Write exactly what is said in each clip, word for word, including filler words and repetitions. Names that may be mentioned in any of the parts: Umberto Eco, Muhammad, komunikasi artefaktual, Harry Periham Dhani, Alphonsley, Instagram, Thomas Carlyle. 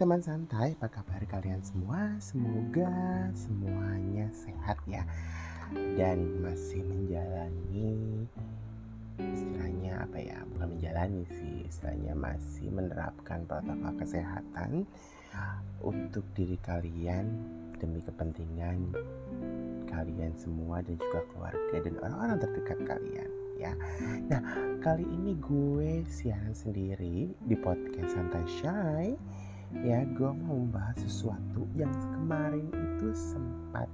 teman santai, apa kabar kalian semua? Semoga semuanya sehat ya, dan masih menjalani, istilahnya apa ya, bukan menjalani sih, istilahnya masih menerapkan protokol kesehatan untuk diri kalian demi kepentingan kalian semua dan juga keluarga dan orang-orang terdekat kalian ya. Nah, kali ini gue siaran sendiri di podcast Santai Shy ya. Gue mau membahas sesuatu yang kemarin itu sempat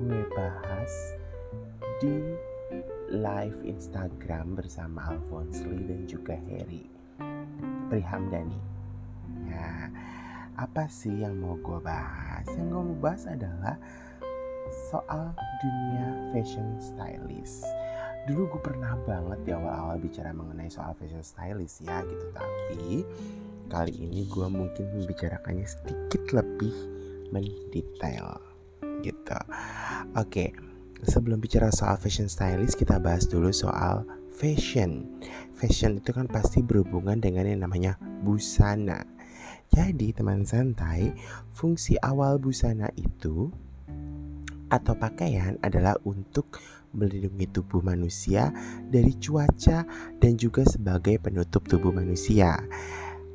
gue bahas di live Instagram bersama Alphonsley dan juga Harry Periham Dhani. Nah, apa sih yang mau gue bahas? Yang gue mau bahas adalah soal dunia fashion stylist. Dulu gue pernah banget di awal-awal bicara mengenai soal fashion stylist ya gitu, tapi kali ini gue mungkin membicarakannya sedikit lebih mendetail gitu. Oke. Sebelum bicara soal fashion stylist, kita bahas dulu soal fashion. Fashion itu kan pasti berhubungan dengan yang namanya busana. Jadi teman santai, fungsi awal busana itu atau pakaian adalah untuk melindungi tubuh manusia dari cuaca dan juga sebagai penutup tubuh manusia.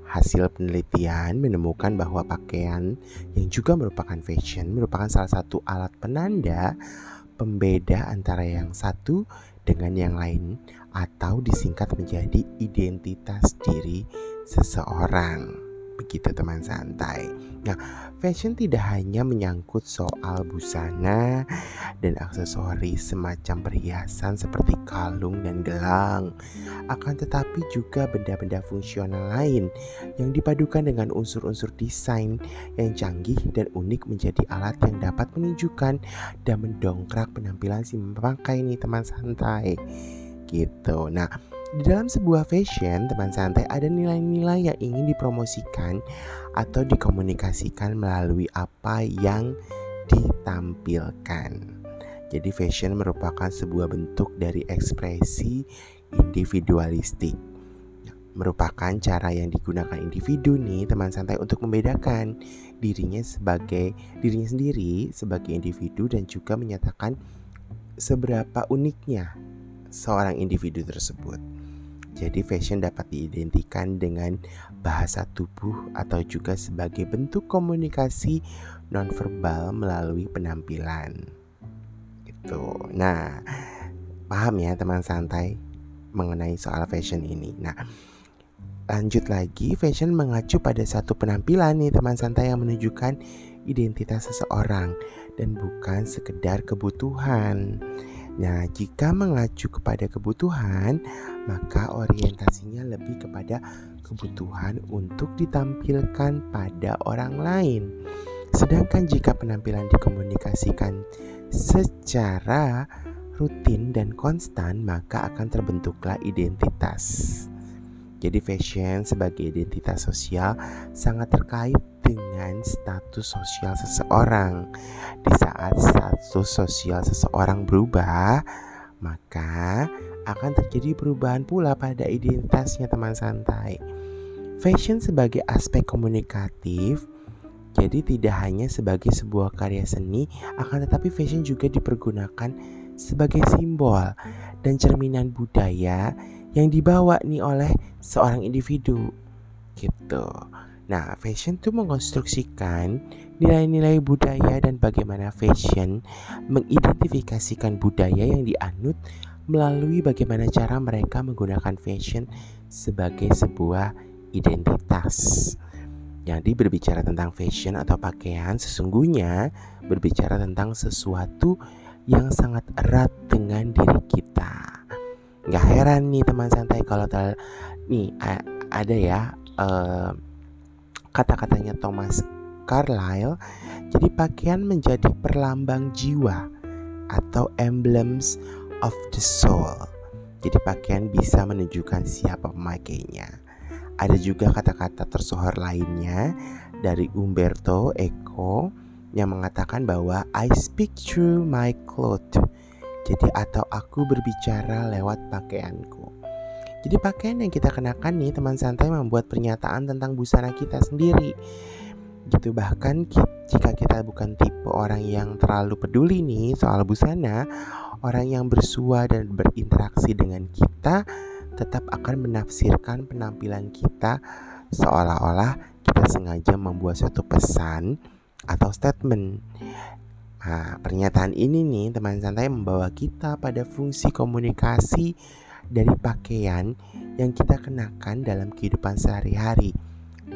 Hasil penelitian menemukan bahwa pakaian yang juga merupakan fashion merupakan salah satu alat penanda pembeda antara yang satu dengan yang lain, atau disingkat menjadi identitas diri seseorang. Begitu teman santai. Nah, fashion tidak hanya menyangkut soal busana dan aksesoris semacam perhiasan seperti kalung dan gelang, akan tetapi juga benda-benda fungsional lain yang dipadukan dengan unsur-unsur desain yang canggih dan unik menjadi alat yang dapat menunjukkan dan mendongkrak penampilan si pemakai nih teman santai gitu. Nah, di dalam sebuah fashion, teman santai, ada nilai-nilai yang ingin dipromosikan atau dikomunikasikan melalui apa yang ditampilkan. Jadi fashion merupakan sebuah bentuk dari ekspresi individualistik. Merupakan cara yang digunakan individu nih teman santai untuk membedakan dirinya sebagai dirinya sendiri sebagai individu dan juga menyatakan seberapa uniknya seorang individu tersebut. Jadi fashion dapat diidentikan dengan bahasa tubuh atau juga sebagai bentuk komunikasi nonverbal melalui penampilan. Itu. Nah, paham ya teman santai mengenai soal fashion ini. Nah, lanjut lagi, fashion mengacu pada satu penampilan nih teman santai yang menunjukkan identitas seseorang dan bukan sekedar kebutuhan. Nah, jika mengacu kepada kebutuhan, maka orientasinya lebih kepada kebutuhan untuk ditampilkan pada orang lain. Sedangkan jika penampilan dikomunikasikan secara rutin dan konstan, maka akan terbentuklah identitas. Jadi fashion sebagai identitas sosial sangat terkait dengan status sosial seseorang. Di saat status sosial seseorang berubah, maka akan terjadi perubahan pula pada identitasnya teman santai. Fashion sebagai aspek komunikatif, jadi tidak hanya sebagai sebuah karya seni, akan tetapi fashion juga dipergunakan sebagai simbol dan cerminan budaya yang dibawa nih oleh seorang individu gitu. Nah, fashion itu mengonstruksikan nilai-nilai budaya dan bagaimana fashion mengidentifikasikan budaya yang dianut melalui bagaimana cara mereka menggunakan fashion sebagai sebuah identitas. Jadi berbicara tentang fashion atau pakaian sesungguhnya berbicara tentang sesuatu yang sangat erat dengan diri kita. Gak heran nih teman santai kalau ter... nih a- ada ya... Uh, kata-katanya Thomas Carlyle, jadi pakaian menjadi perlambang jiwa atau emblems of the soul. Jadi pakaian bisa menunjukkan siapa pemakainya. Ada juga kata-kata tersohor lainnya dari Umberto Eco yang mengatakan bahwa I speak through my clothes. Jadi atau aku berbicara lewat pakaianku. Jadi pakaian yang kita kenakan nih teman santai membuat pernyataan tentang busana kita sendiri. gitu. Bahkan jika kita bukan tipe orang yang terlalu peduli nih soal busana, orang yang bersua dan berinteraksi dengan kita tetap akan menafsirkan penampilan kita seolah-olah kita sengaja membuat suatu pesan atau statement. Nah, pernyataan ini nih teman santai membawa kita pada fungsi komunikasi dari pakaian yang kita kenakan dalam kehidupan sehari-hari,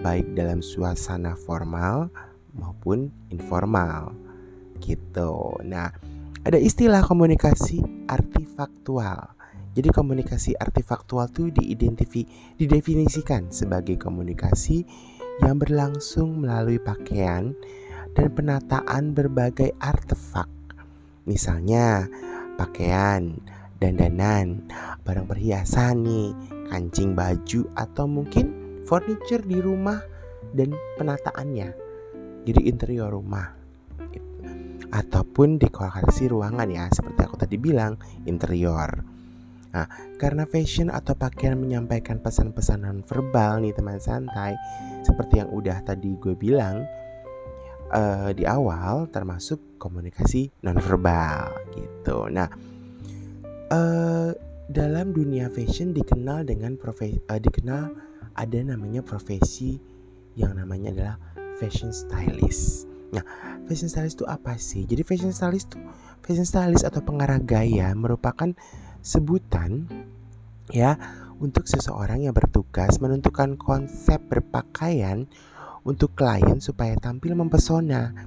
baik dalam suasana formal maupun informal gitu. Nah, ada istilah komunikasi artefaktual. Jadi komunikasi artefaktual itu diidentifi, didefinisikan sebagai komunikasi yang berlangsung melalui pakaian dan penataan berbagai artefak. Misalnya pakaian, dandanan, barang perhiasan nih, kancing baju, atau mungkin furniture di rumah dan penataannya, jadi interior rumah gitu. Ataupun dekorasi ruangan ya, seperti aku tadi bilang, interior. Nah, karena fashion atau pakaian menyampaikan pesan-pesan non-verbal nih teman santai, seperti yang udah tadi gue bilang uh, di awal, termasuk komunikasi non-verbal gitu. Nah, Uh, dalam dunia fashion dikenal dengan profesi, uh, dikenal ada namanya profesi yang namanya adalah fashion stylist. Nah, fashion stylist itu apa sih? Jadi fashion stylist itu, fashion stylist atau pengarah gaya merupakan sebutan ya untuk seseorang yang bertugas menentukan konsep berpakaian untuk klien supaya tampil mempesona.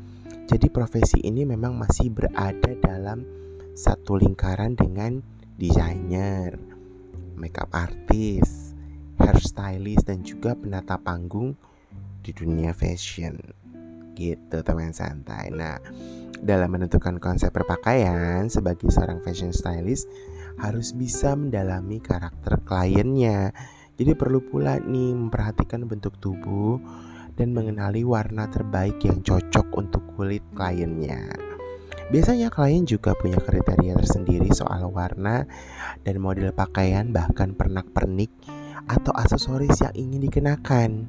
Jadi profesi ini memang masih berada dalam satu lingkaran dengan desainer, makeup artist, hairstylist, dan juga penata panggung di dunia fashion gitu teman santai. Nah, dalam menentukan konsep berpakaian, sebagai seorang fashion stylist harus bisa mendalami karakter kliennya. Jadi perlu pula nih memperhatikan bentuk tubuh dan mengenali warna terbaik yang cocok untuk kulit kliennya. Biasanya klien juga punya kriteria tersendiri soal warna dan model pakaian, bahkan pernak-pernik atau aksesoris yang ingin dikenakan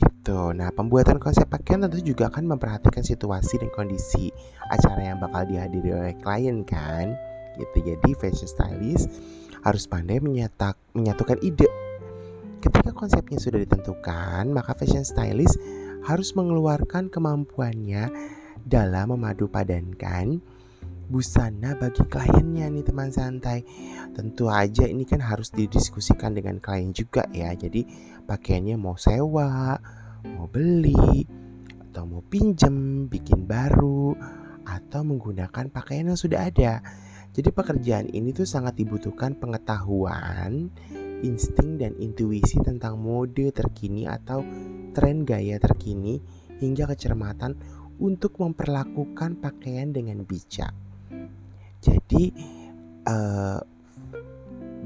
gitu. Nah, pembuatan konsep pakaian tentu juga akan memperhatikan situasi dan kondisi acara yang bakal dihadiri oleh klien kan gitu. Jadi fashion stylist harus pandai menyatak, menyatukan ide. Ketika konsepnya sudah ditentukan, maka fashion stylist harus mengeluarkan kemampuannya dalam memadupadankan busana bagi kliennya nih teman santai. Tentu aja ini kan harus didiskusikan dengan klien juga ya. Jadi pakaiannya mau sewa, mau beli, atau mau pinjem, bikin baru, atau menggunakan pakaian yang sudah ada. Jadi pekerjaan ini tuh sangat dibutuhkan pengetahuan, insting, dan intuisi tentang mode terkini atau tren gaya terkini, hingga kecermatan untuk memperlakukan pakaian dengan bijak. Jadi uh,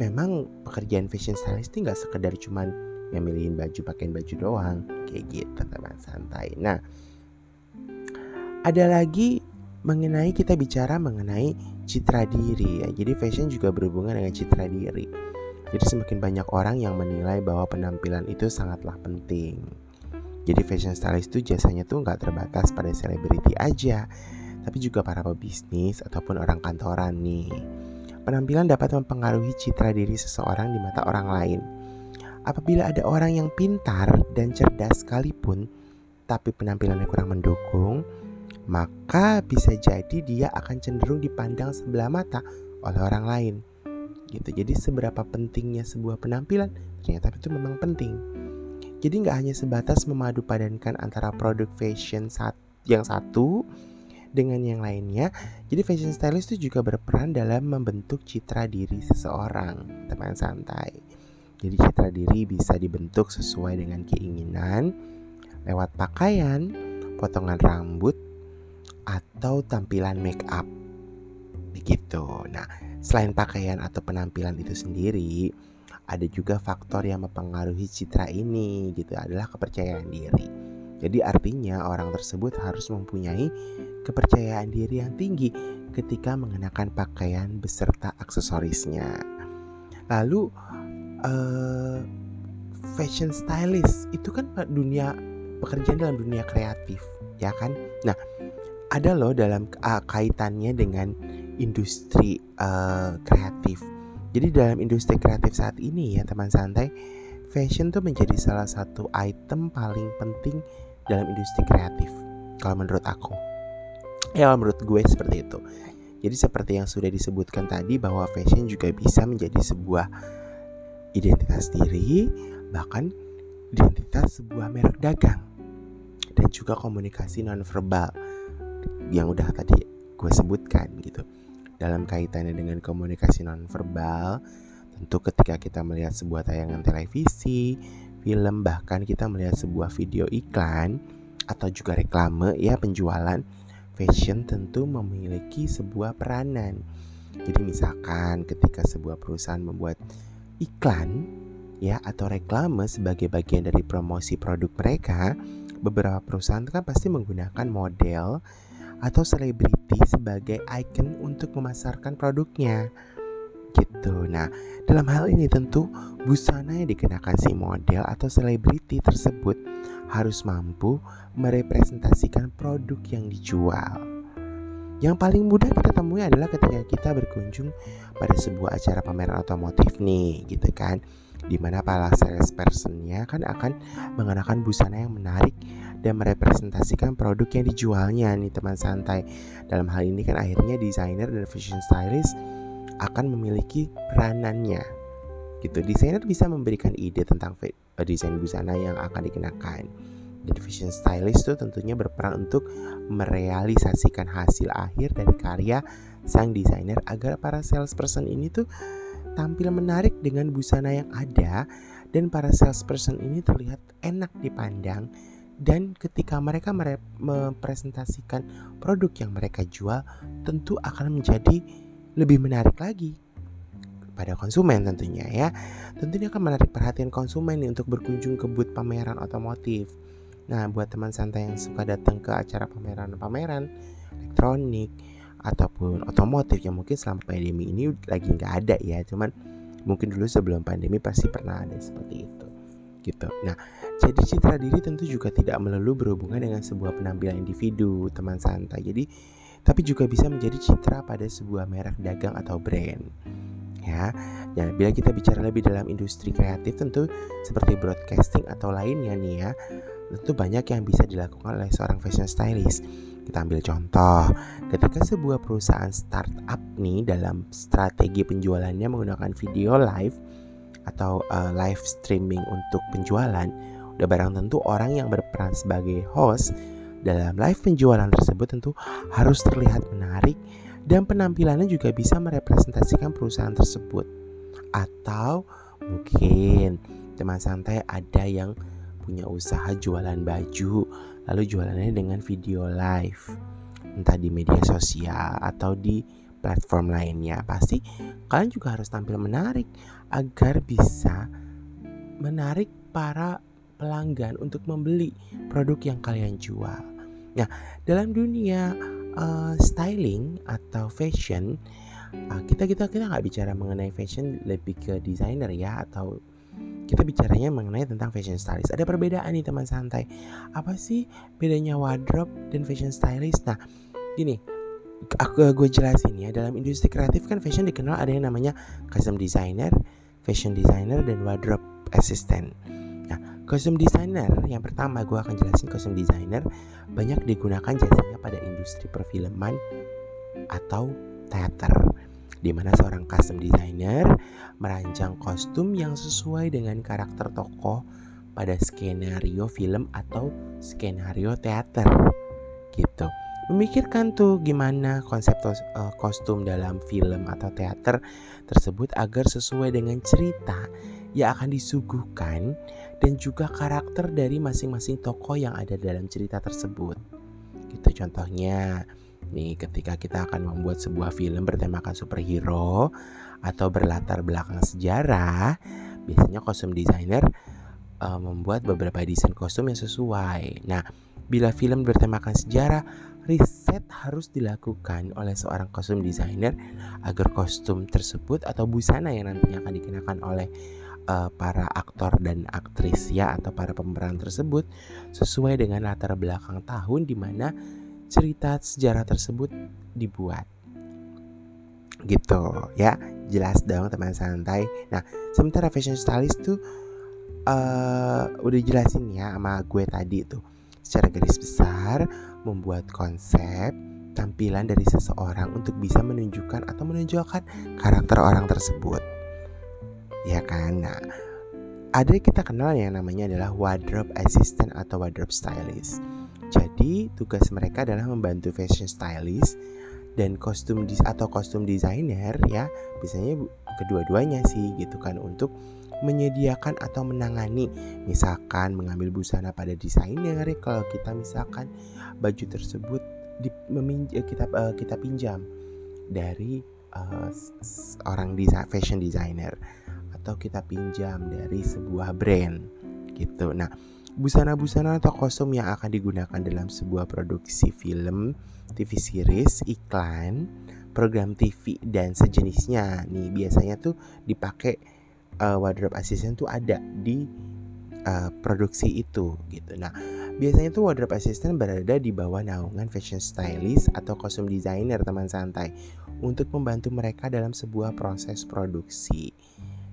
memang pekerjaan fashion stylist ini gak sekedar cuman ngemilihin baju, pakaian baju doang kayak gitu teman santai. Nah, ada lagi mengenai, kita bicara mengenai citra diri ya. Jadi fashion juga berhubungan dengan citra diri. Jadi semakin banyak orang yang menilai bahwa penampilan itu sangatlah penting. Jadi fashion stylist itu jasanya tuh nggak terbatas pada selebriti aja, tapi juga para pebisnis ataupun orang kantoran nih. Penampilan dapat mempengaruhi citra diri seseorang di mata orang lain. Apabila ada orang yang pintar dan cerdas sekalipun, tapi penampilannya kurang mendukung, maka bisa jadi dia akan cenderung dipandang sebelah mata oleh orang lain gitu. Jadi seberapa pentingnya sebuah penampilan, ternyata itu memang penting. Jadi nggak hanya sebatas memadupadankan antara produk fashion sat- yang satu dengan yang lainnya. Jadi fashion stylist itu juga berperan dalam membentuk citra diri seseorang, teman santai. Jadi citra diri bisa dibentuk sesuai dengan keinginan, lewat pakaian, potongan rambut, atau tampilan make up begitu. Nah, selain pakaian atau penampilan itu sendiri, ada juga faktor yang mempengaruhi citra ini gitu, adalah kepercayaan diri. Jadi artinya orang tersebut harus mempunyai kepercayaan diri yang tinggi ketika mengenakan pakaian beserta aksesorisnya. Lalu uh, fashion stylist itu kan dunia pekerjaan dalam dunia kreatif, ya kan? Nah, ada loh dalam uh, kaitannya dengan industri uh, kreatif. Jadi dalam industri kreatif saat ini ya teman santai, fashion tuh menjadi salah satu item paling penting dalam industri kreatif. Kalau menurut aku, ya kalau menurut gue seperti itu. Jadi seperti yang sudah disebutkan tadi bahwa fashion juga bisa menjadi sebuah identitas diri, bahkan identitas sebuah merek dagang, dan juga komunikasi nonverbal yang udah tadi gue sebutkan gitu. Dalam kaitannya dengan komunikasi nonverbal, tentu ketika kita melihat sebuah tayangan televisi, film, bahkan kita melihat sebuah video iklan atau juga reklame ya penjualan, fashion tentu memiliki sebuah peranan. Jadi misalkan ketika sebuah perusahaan membuat iklan ya atau reklame sebagai bagian dari promosi produk mereka, beberapa perusahaan kan pasti menggunakan model atau selebriti sebagai ikon untuk memasarkan produknya gitu. Nah, dalam hal ini tentu busana yang dikenakan si model atau selebriti tersebut harus mampu merepresentasikan produk yang dijual. Yang paling mudah kita temui adalah ketika kita berkunjung pada sebuah acara pameran otomotif nih, gitu kan, dimana para salespersonnya kan akan mengenakan busana yang menarik dan merepresentasikan produk yang dijualnya nih teman santai. Dalam hal ini kan akhirnya desainer dan fashion stylist akan memiliki peranannya gitu. Desainer bisa memberikan ide tentang desain busana yang akan dikenakan, dan fashion stylist itu tentunya berperan untuk merealisasikan hasil akhir dari karya sang desainer agar para salesperson ini tuh tampil menarik dengan busana yang ada, dan para salesperson ini terlihat enak dipandang. Dan ketika mereka merepresentasikan produk yang mereka jual, tentu akan menjadi lebih menarik lagi pada konsumen tentunya ya. Tentunya akan menarik perhatian konsumen nih untuk berkunjung ke booth pameran otomotif. Nah, buat teman santai yang suka datang ke acara pameran-pameran elektronik ataupun otomotif yang mungkin selama pandemi ini lagi nggak ada ya, cuman mungkin dulu sebelum pandemi pasti pernah ada seperti itu gitu. Nah, jadi citra diri tentu juga tidak melulu berhubungan dengan sebuah penampilan individu teman santai. Jadi tapi juga bisa menjadi citra pada sebuah merek dagang atau brand. Ya. Nah, bila kita bicara lebih dalam industri kreatif tentu seperti broadcasting atau lainnya nih ya, tentu banyak yang bisa dilakukan oleh seorang fashion stylist. Kita ambil contoh, ketika sebuah perusahaan startup nih dalam strategi penjualannya menggunakan video live atau uh, live streaming untuk penjualan, udah barang tentu orang yang berperan sebagai host dalam live penjualan tersebut tentu harus terlihat menarik, dan penampilannya juga bisa merepresentasikan perusahaan tersebut. Atau mungkin teman santai ada yang punya usaha jualan baju, lalu jualannya dengan video live, entah di media sosial atau di platform lainnya. Pasti kalian juga harus tampil menarik agar bisa menarik para pelanggan untuk membeli produk yang kalian jual. Nah, dalam dunia uh, styling atau fashion, uh, kita kita kita nggak bicara mengenai fashion lebih ke desainer ya, atau kita bicaranya mengenai tentang fashion stylist. Ada perbedaan nih teman santai. Apa sih bedanya wardrobe dan fashion stylist? Nah, gini, aku gue jelasin ya. Dalam industri kreatif kan fashion dikenal ada yang namanya custom designer, fashion designer, dan wardrobe assistant. Nah, custom designer yang pertama gue akan jelasin. Custom designer banyak digunakan jasanya pada industri perfilman atau teater, di mana seorang custom designer merancang kostum yang sesuai dengan karakter tokoh pada skenario film atau skenario teater gitu. Memikirkan tuh gimana konsep uh, kostum dalam film atau teater tersebut agar sesuai dengan cerita yang akan disuguhkan dan juga karakter dari masing-masing tokoh yang ada dalam cerita tersebut. Gitu contohnya nih, ketika kita akan membuat sebuah film bertemakan superhero atau berlatar belakang sejarah, biasanya kostum desainer uh, membuat beberapa desain kostum yang sesuai. Nah, bila film bertemakan sejarah, riset harus dilakukan oleh seorang kostum desainer agar kostum tersebut atau busana yang nantinya akan dikenakan oleh uh, para aktor dan aktris ya, atau para pemeran tersebut sesuai dengan latar belakang tahun di mana cerita sejarah tersebut dibuat. Gitu ya, jelas dong teman santai. Nah, sementara fashion stylist tuh uh, udah jelasin ya sama gue tadi tuh. Secara garis besar membuat konsep tampilan dari seseorang untuk bisa menunjukkan atau menonjolkan karakter orang tersebut. Ya kan? Nah, ada kita kenal yang namanya adalah wardrobe assistant atau wardrobe stylist. Jadi, tugas mereka adalah membantu fashion stylist dan kostum dis- atau kostum designer ya, biasanya kedua-duanya sih gitu kan, untuk menyediakan atau menangani, misalkan mengambil busana pada desainer kalau kita misalkan baju tersebut di, meminj- kita uh, kita pinjam dari uh, orang desa- fashion designer atau kita pinjam dari sebuah brand gitu. Nah, busana-busana atau kostum yang akan digunakan dalam sebuah produksi film, T V series, iklan, program T V dan sejenisnya nih biasanya tuh dipakai uh, wardrobe assistant tuh ada di uh, produksi itu gitu. Nah, biasanya tuh wardrobe assistant berada di bawah naungan fashion stylist atau kostum designer teman santai untuk membantu mereka dalam sebuah proses produksi.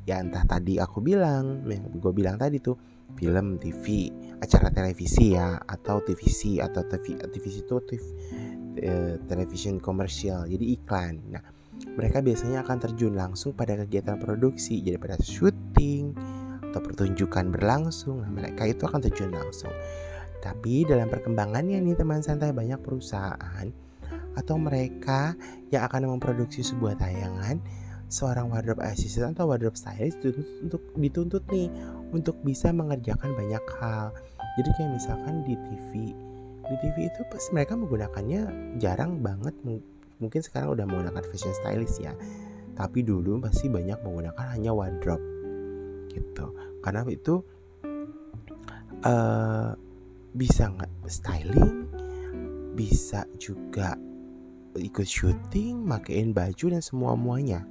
Ya entah tadi aku bilang, yang gue bilang tadi tuh film, T V, acara televisi ya, atau T V C atau T V C itu eh, television komersial, jadi iklan. Nah, mereka biasanya akan terjun langsung pada kegiatan produksi, jadi pada syuting atau pertunjukan berlangsung. Nah, mereka itu akan terjun langsung. Tapi dalam perkembangannya nih teman santai, banyak perusahaan atau mereka yang akan memproduksi sebuah tayangan, seorang wardrobe assistant atau wardrobe stylist untuk dituntut nih untuk bisa mengerjakan banyak hal. Jadi kayak misalkan di T V, di T V itu pas mereka menggunakannya jarang banget, mungkin sekarang udah menggunakan fashion stylist ya, tapi dulu pasti banyak menggunakan hanya wardrobe gitu, karena itu uh, bisa nggak styling, bisa juga ikut syuting, makein baju dan semua muanya.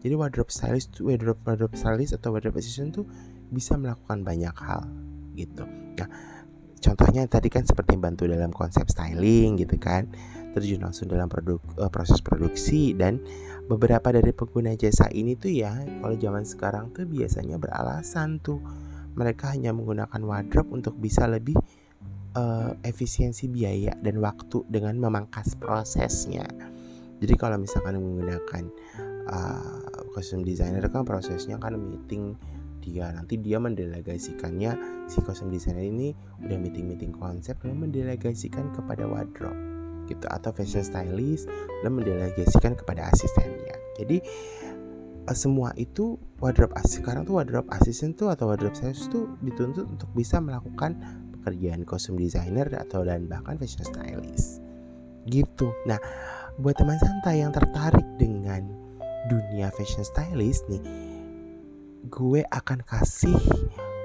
Jadi wardrobe stylist, wardrobe wardrobe stylist atau wardrobe assistant tuh bisa melakukan banyak hal gitu. Nah, contohnya tadi kan seperti bantu dalam konsep styling gitu kan, terjun langsung dalam produk, uh, proses produksi, dan beberapa dari pengguna jasa ini tuh ya, kalau zaman sekarang tuh biasanya beralasan tuh mereka hanya menggunakan wardrobe untuk bisa lebih uh, efisiensi biaya dan waktu dengan memangkas prosesnya. Jadi kalau misalkan menggunakan uh, kostum designer kan prosesnya kan meeting, dia nanti dia mendelegasikannya, si kostum designer ini udah meeting-meeting konsep dan mendelegasikan kepada wardrobe gitu, atau fashion stylist dan mendelegasikan kepada asistennya. Jadi uh, semua itu wardrobe assistant sekarang tuh wardrobe assistant tuh atau wardrobe stylist tuh dituntut untuk bisa melakukan pekerjaan kostum designer atau dan bahkan fashion stylist gitu. Nah, buat teman santai yang tertarik dengan dunia fashion stylist nih, gue akan kasih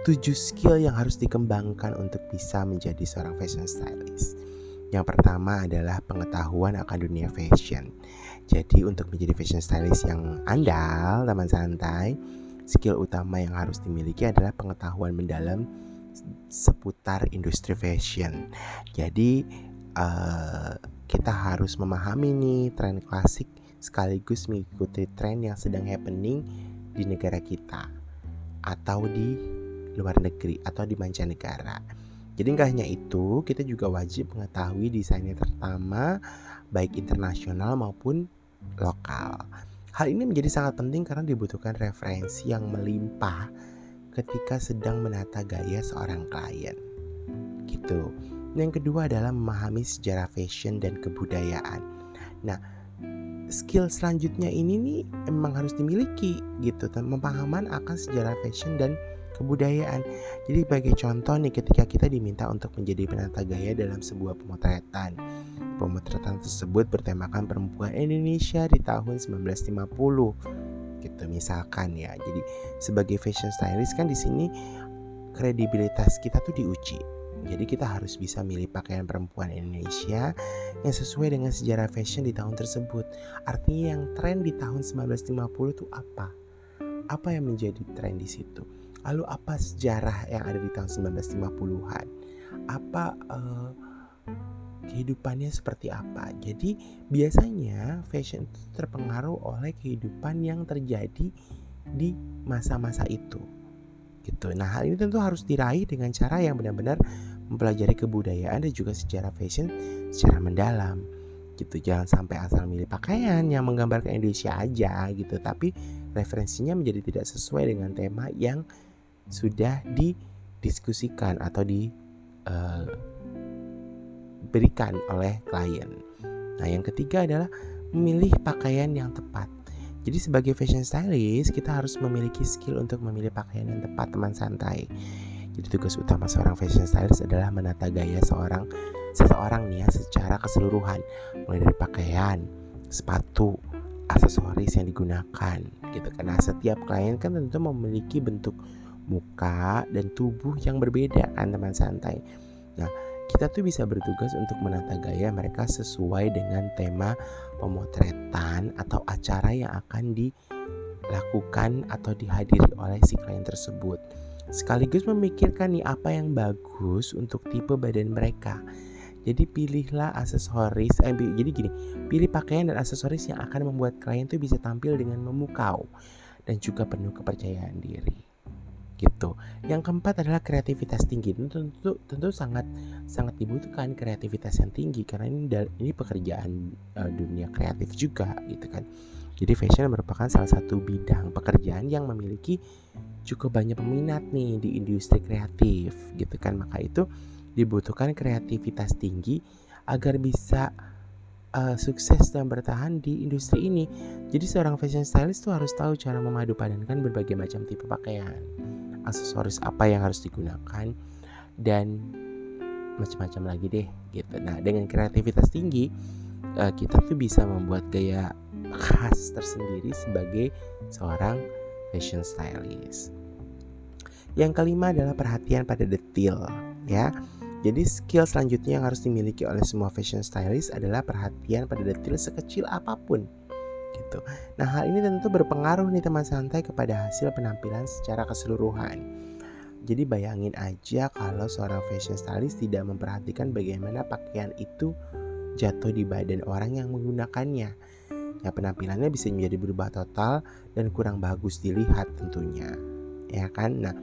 tujuh skill yang harus dikembangkan untuk bisa menjadi seorang fashion stylist. Yang pertama adalah pengetahuan akan dunia fashion. Jadi untuk menjadi fashion stylist yang andal, teman santai, skill utama yang harus dimiliki adalah pengetahuan mendalam seputar industri fashion. Jadi Uh, kita harus memahami nih tren klasik sekaligus mengikuti tren yang sedang happening di negara kita atau di luar negeri atau di mancanegara. Jadi gak hanya itu, kita juga wajib mengetahui desainnya terutama baik internasional maupun lokal. Hal ini menjadi sangat penting karena dibutuhkan referensi yang melimpah ketika sedang menata gaya seorang klien gitu. Yang kedua adalah memahami sejarah fashion dan kebudayaan. Nah, skill selanjutnya ini nih emang harus dimiliki gitu, pemahaman akan sejarah fashion dan kebudayaan. Jadi sebagai contoh nih, ketika kita diminta untuk menjadi penata gaya dalam sebuah pemotretan, pemotretan tersebut bertemakan perempuan Indonesia di tahun sembilan belas lima puluh gitu misalkan ya. Jadi sebagai fashion stylist kan di sini kredibilitas kita tuh diuji. Jadi kita harus bisa milih pakaian perempuan Indonesia yang sesuai dengan sejarah fashion di tahun tersebut. Artinya yang tren di tahun sembilan belas lima puluh itu apa? apa yang menjadi tren di situ, lalu apa sejarah yang ada di tahun sembilan belas lima puluhan, apa uh, kehidupannya seperti apa. Jadi biasanya fashion itu terpengaruh oleh kehidupan yang terjadi di masa-masa itu gitu. Nah, hal ini tentu harus diraih dengan cara yang benar-benar mempelajari kebudayaan dan juga sejarah fashion secara mendalam gitu. Jangan sampai asal milih pakaian yang menggambarkan Indonesia aja gitu, tapi referensinya menjadi tidak sesuai dengan tema yang sudah didiskusikan atau diberikan uh, oleh klien. Nah, yang ketiga adalah memilih pakaian yang tepat. Jadi sebagai fashion stylist, kita harus memiliki skill untuk memilih pakaian yang tepat, teman santai. Jadi tugas utama seorang fashion stylist adalah menata gaya seorang seseorang nih ya secara keseluruhan, mulai dari pakaian, sepatu, aksesoris yang digunakan gitu. Karena setiap klien kan tentu memiliki bentuk muka dan tubuh yang berbeda kan, teman santai. Nah, kita tuh bisa bertugas untuk menata gaya mereka sesuai dengan tema pemotretan atau acara yang akan dilakukan atau dihadiri oleh si klien tersebut. Sekaligus memikirkan nih apa yang bagus untuk tipe badan mereka. Jadi pilihlah aksesoris, eh, jadi gini, pilih pakaian dan aksesoris yang akan membuat klien tuh bisa tampil dengan memukau dan juga penuh kepercayaan diri. Gitu. Yang keempat adalah kreativitas tinggi. Tentu, tentu, tentu sangat sangat dibutuhkan kreativitas yang tinggi karena ini ini pekerjaan uh, dunia kreatif juga gitu kan. Jadi fashion merupakan salah satu bidang pekerjaan yang memiliki cukup banyak peminat nih di industri kreatif gitu kan. Maka itu dibutuhkan kreativitas tinggi agar bisa uh, sukses dan bertahan di industri ini. Jadi seorang fashion stylist tuh harus tahu cara memadupadankan berbagai macam tipe pakaian, aksesoris apa yang harus digunakan, dan macam-macam lagi deh gitu. Nah, dengan kreativitas tinggi kita tuh bisa membuat gaya khas tersendiri sebagai seorang fashion stylist. Yang kelima adalah perhatian pada detail ya. Jadi skill selanjutnya yang harus dimiliki oleh semua fashion stylist adalah perhatian pada detail sekecil apapun. Gitu. Nah, hal ini tentu berpengaruh nih teman santai kepada hasil penampilan secara keseluruhan. Jadi bayangin aja kalau seorang fashion stylist tidak memperhatikan bagaimana pakaian itu jatuh di badan orang yang menggunakannya. Ya, penampilannya bisa menjadi berubah total dan kurang bagus dilihat tentunya. Ya kan? Nah,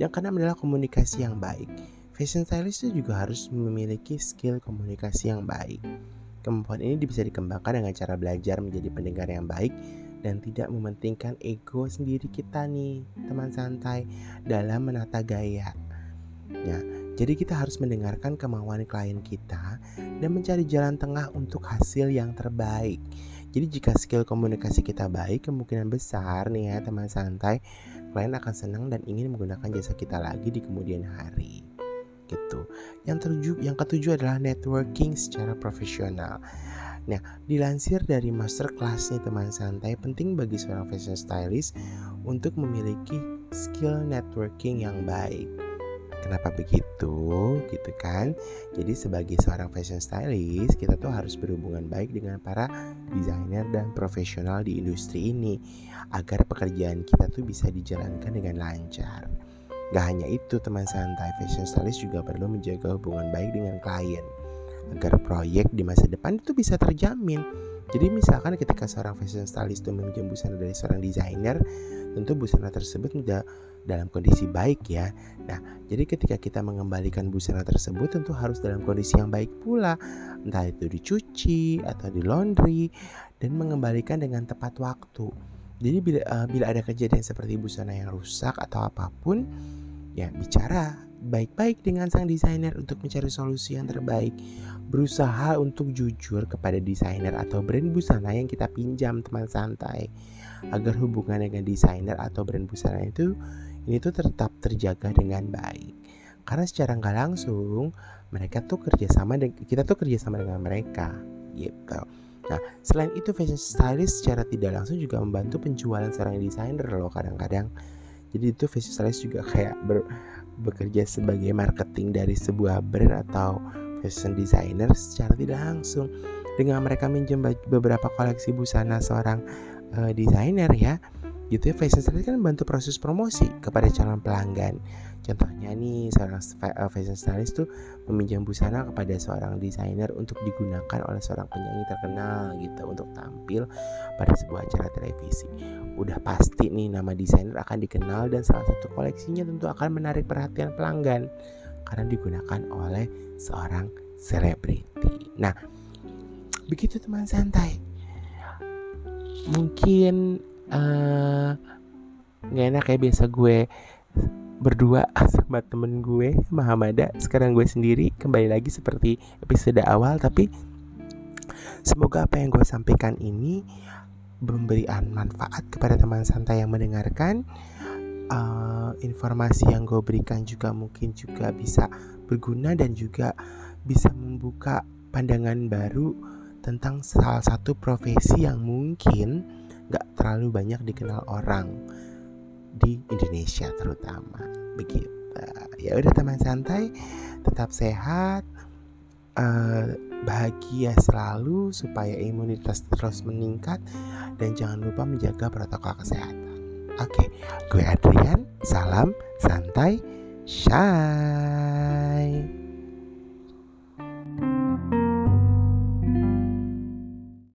yang keenam adalah komunikasi yang baik. Fashion stylist itu juga harus memiliki skill komunikasi yang baik. Kemampuan ini bisa dikembangkan dengan cara belajar menjadi pendengar yang baik dan tidak mementingkan ego sendiri kita nih, teman santai, dalam menata gaya. Ya, jadi kita harus mendengarkan kemauan klien kita dan mencari jalan tengah untuk hasil yang terbaik. Jadi jika skill komunikasi kita baik, kemungkinan besar nih ya teman santai, klien akan senang dan ingin menggunakan jasa kita lagi di kemudian hari. Gitu. Yang terju, yang ketujuh adalah networking secara profesional. Nah, dilansir dari masterclass nih teman santai, penting bagi seorang fashion stylist untuk memiliki skill networking yang baik. Kenapa begitu? Gitu kan? Jadi sebagai seorang fashion stylist, kita tuh harus berhubungan baik dengan para desainer dan profesional di industri ini agar pekerjaan kita tuh bisa dijalankan dengan lancar. Gak hanya itu teman santai, fashion stylist juga perlu menjaga hubungan baik dengan klien agar proyek di masa depan itu bisa terjamin. Jadi misalkan ketika seorang fashion stylist itu meminjam busana dari seorang desainer, tentu busana tersebut sudah dalam kondisi baik ya. Nah, jadi ketika kita mengembalikan busana tersebut tentu harus dalam kondisi yang baik pula, entah itu dicuci atau di laundry dan mengembalikan dengan tepat waktu. Jadi bila, uh, bila ada kejadian seperti busana yang rusak atau apapun, ya bicara baik-baik dengan sang desainer untuk mencari solusi yang terbaik. Berusaha untuk jujur kepada desainer atau brand busana yang kita pinjam, teman santai, agar hubungan dengan desainer atau brand busana itu ini tuh tetap terjaga dengan baik. Karena secara nggak langsung mereka tuh kerjasama dengan kita tuh kerjasama dengan mereka, gitu. Nah, selain itu fashion stylist secara tidak langsung juga membantu penjualan seorang desainer loh kadang-kadang. Jadi itu fashion stylist juga kayak ber, bekerja sebagai marketing dari sebuah brand atau fashion designer secara tidak langsung. Dengan mereka minjem beberapa koleksi busana seorang uh, desainer ya, gitu ya, fashion stylist kan membantu proses promosi kepada calon pelanggan. Contohnya nih, seorang fashion stylist tuh meminjam busana kepada seorang desainer untuk digunakan oleh seorang penyanyi terkenal gitu untuk tampil pada sebuah acara televisi. Udah pasti nih nama desainer akan dikenal dan salah satu koleksinya tentu akan menarik perhatian pelanggan karena digunakan oleh seorang selebriti. Nah, begitu teman santai. Mungkin uh, gak enak ya, biasa gue berdua sama temen gue Muhammad. Sekarang gue sendiri, kembali lagi seperti episode awal. Tapi semoga apa yang gue sampaikan ini memberi manfaat kepada teman santai yang mendengarkan. uh, Informasi yang gue berikan juga mungkin juga bisa berguna dan juga bisa membuka pandangan baru tentang salah satu profesi yang mungkin gak terlalu banyak dikenal orang di Indonesia terutama. Begitu. Ya udah teman santai, tetap sehat, eh, bahagia selalu supaya imunitas terus meningkat, dan jangan lupa menjaga protokol kesehatan. Oke, gue Adrian, salam santai, shalom.